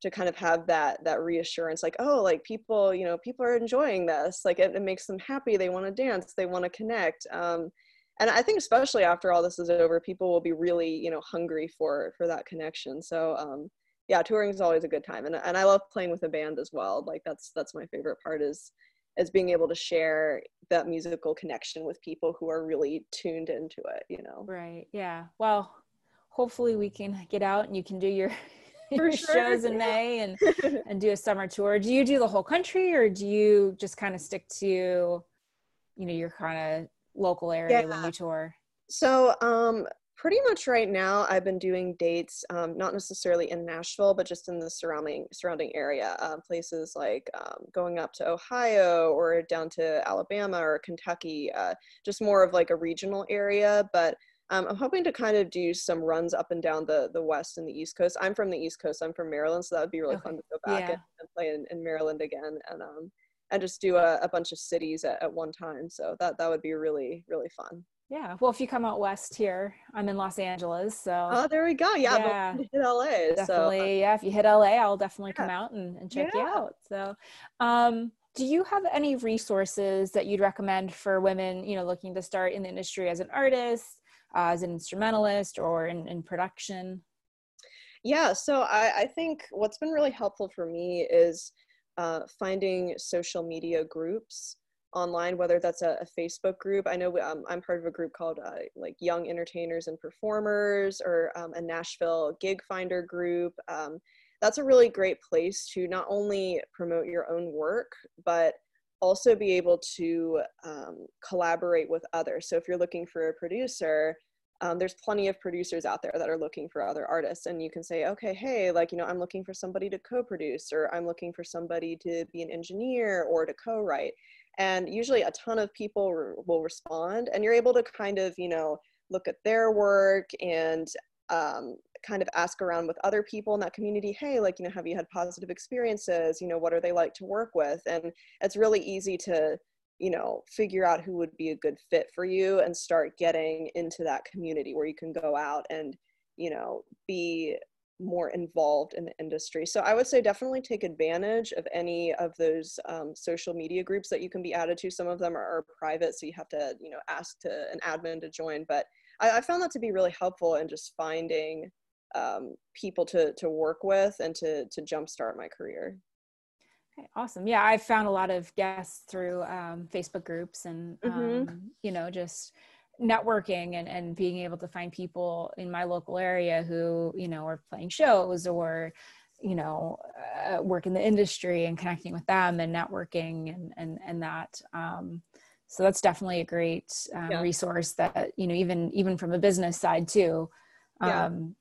to kind of have that, that reassurance, like, oh, like people, you know, people are enjoying this. Like it, it makes them happy. They want to dance, they want to connect. Um, and I think especially after all this is over, people will be really, you know, hungry for, for that connection. So um, yeah, touring is always a good time. And, and I love playing with a band as well. Like that's, that's my favorite part is, is being able to share that musical connection with people who are really tuned into it, you know? Right. Yeah. Well, hopefully we can get out and you can do your, your sure. shows in May and, and do a summer tour. Do you do the whole country or do you just kind of stick to, you know, your kind of local area yeah. when you tour? So, um, pretty much right now, I've been doing dates, um, not necessarily in Nashville, but just in the surrounding surrounding area, uh, places like um, going up to Ohio or down to Alabama or Kentucky, uh, just more of like a regional area. But um, I'm hoping to kind of do some runs up and down the, the West and the East Coast. I'm from the East Coast. I'm from Maryland, so that would be really okay. fun to go back yeah. and, and play in, in Maryland again and um, and just do a, a bunch of cities at, at one time. So that, that would be really, really fun. Yeah. Well, if you come out West here, I'm in Los Angeles. So. Oh, there we go. Yeah. yeah. But we hit L A. Definitely. So. Yeah. If you hit L A, I'll definitely yeah. come out and, and check yeah. you out. So, um, do you have any resources that you'd recommend for women, you know, looking to start in the industry as an artist, uh, as an instrumentalist or in, in production? Yeah. So I, I think what's been really helpful for me is, uh, finding social media groups online, whether that's a, a Facebook group. I know um, I'm part of a group called uh, like Young Entertainers and Performers, or um, a Nashville Gig Finder group. Um, that's a really great place to not only promote your own work, but also be able to um, collaborate with others. So if you're looking for a producer, Um, there's plenty of producers out there that are looking for other artists, and you can say, okay, hey, like, you know, I'm looking for somebody to co-produce, or I'm looking for somebody to be an engineer or to co-write. And usually a ton of people re- will respond, and you're able to kind of, you know, look at their work and um, kind of ask around with other people in that community. Hey, like, you know, have you had positive experiences? You know, what are they like to work with? And it's really easy to, you know, figure out who would be a good fit for you and start getting into that community where you can go out and, you know, be more involved in the industry. So I would say definitely take advantage of any of those um, social media groups that you can be added to. Some of them are, are private, so you have to, you know, ask to an admin to join. But I, I found that to be really helpful in just finding um, people to to work with and to to jumpstart my career. Awesome. Yeah. I've found a lot of guests through, um, Facebook groups and, um, mm-hmm. you know, just networking and, and being able to find people in my local area who, you know, are playing shows or, you know, uh, work in the industry and connecting with them and networking and, and, and that, um, so that's definitely a great um, yeah. resource that, you know, even, even from a business side too, um,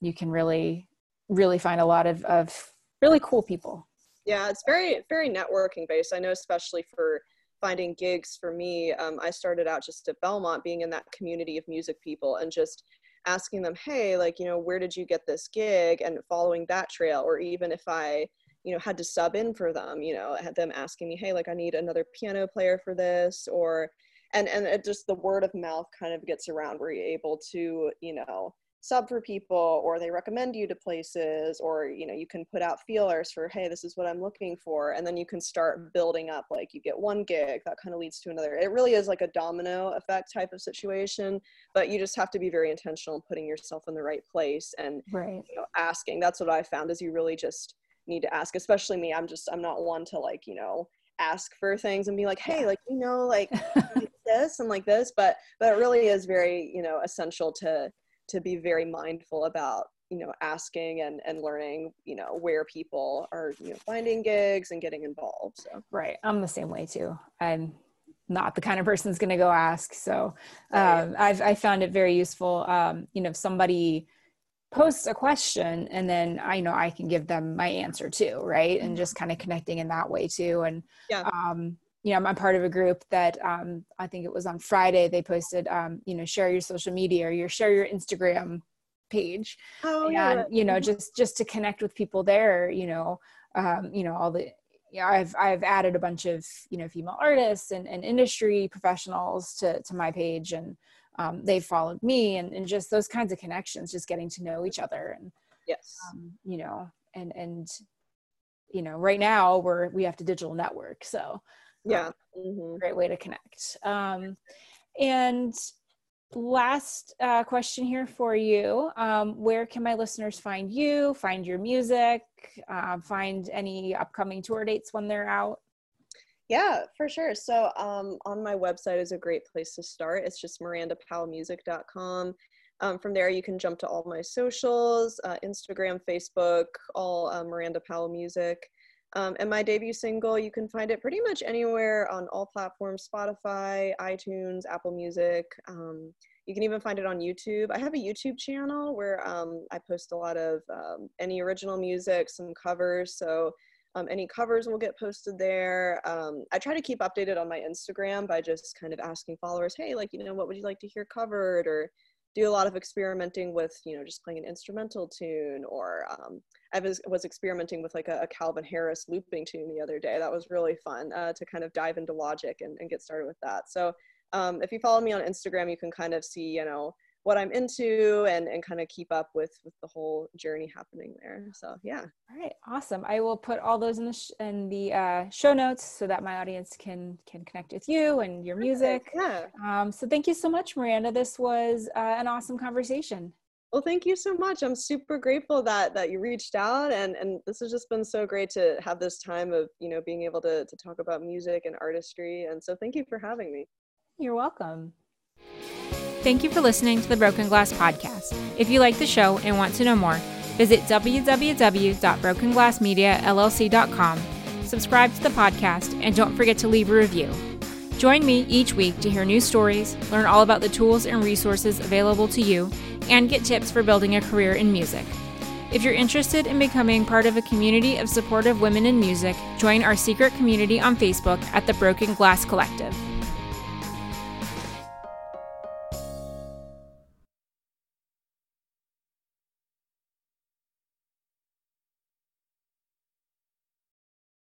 yeah. you can really, really find a lot of, of really cool people. Yeah, it's very, very networking based. I know, especially for finding gigs for me, um, I started out just at Belmont, being in that community of music people and just asking them, hey, like, you know, where did you get this gig? And following that trail, or even if I, you know, had to sub in for them, you know, had them asking me, hey, like, I need another piano player for this, or, and, and it just the word of mouth kind of gets around where you're able to, you know, sub for people, or they recommend you to places, or, you know, you can put out feelers for, hey, this is what I'm looking for. And then you can start building up, like you get one gig that kind of leads to another. It really is like a domino effect type of situation, but you just have to be very intentional in putting yourself in the right place and right. you know, asking. That's what I found is you really just need to ask, especially me. I'm just, I'm not one to like, you know, ask for things and be like, hey, like, you know, like this and like this, but, but it really is very, you know, essential to, to be very mindful about, you know, asking and, and learning, you know, where people are, you know, finding gigs and getting involved. So. Right. I'm the same way too. I'm not the kind of person that's going to go ask. So um, I've I found it very useful. Um, you know, if somebody posts a question, and then I know I can give them my answer too, right? And just kind of connecting in that way too. And yeah. um, you know, I'm, I'm part of a group that um, I think it was on Friday they posted, um, you know, share your social media or your share your Instagram page, oh, and yeah. you know, just just to connect with people there. You know, um, you know all the. Yeah, I've I've added a bunch of, you know, female artists and, and industry professionals to, to my page, and um, they've followed me, and, and just those kinds of connections, just getting to know each other. And yes, um, you know, and and you know, right now we're we have to digital network, so yeah, mm-hmm. great way to connect. Um, and last uh, question here for you: um, where can my listeners find you, find your music? Uh, find any upcoming tour dates when they're out? Yeah, for sure. So um, on my website is a great place to start. It's just miranda powell music dot com. Um, from there, you can jump to all my socials, uh, Instagram, Facebook, all uh, Miranda Powell Music. Um, and my debut single, you can find it pretty much anywhere on all platforms, Spotify, iTunes, Apple Music. Um, You can even find it on YouTube. I have a YouTube channel where um, I post a lot of um, any original music, some covers. So um, any covers will get posted there. Um, I try to keep updated on my Instagram by just kind of asking followers, hey, like, you know, what would you like to hear covered? Or do a lot of experimenting with, you know, just playing an instrumental tune. Or um, I was, was experimenting with like a, a Calvin Harris looping tune the other day. That was really fun uh, to kind of dive into Logic and, and get started with that. So Um, if you follow me on Instagram, you can kind of see, you know, what I'm into and, and kind of keep up with, with the whole journey happening there. So, yeah. All right. Awesome. I will put all those in the, sh- in the uh, show notes so that my audience can, can connect with you and your music. Yeah. Um, so thank you so much, Miranda. This was uh, an awesome conversation. Well, thank you so much. I'm super grateful that, that you reached out, and, and this has just been so great to have this time of, you know, being able to, to talk about music and artistry. And so thank you for having me. You're welcome. Thank you for listening to the Broken Glass Podcast. If you like the show and want to know more, visit w w w dot broken glass media l l c dot com, subscribe to the podcast, and don't forget to leave a review. Join me each week to hear new stories, learn all about the tools and resources available to you, and get tips for building a career in music. If you're interested in becoming part of a community of supportive women in music, join our secret community on Facebook at the Broken Glass Collective.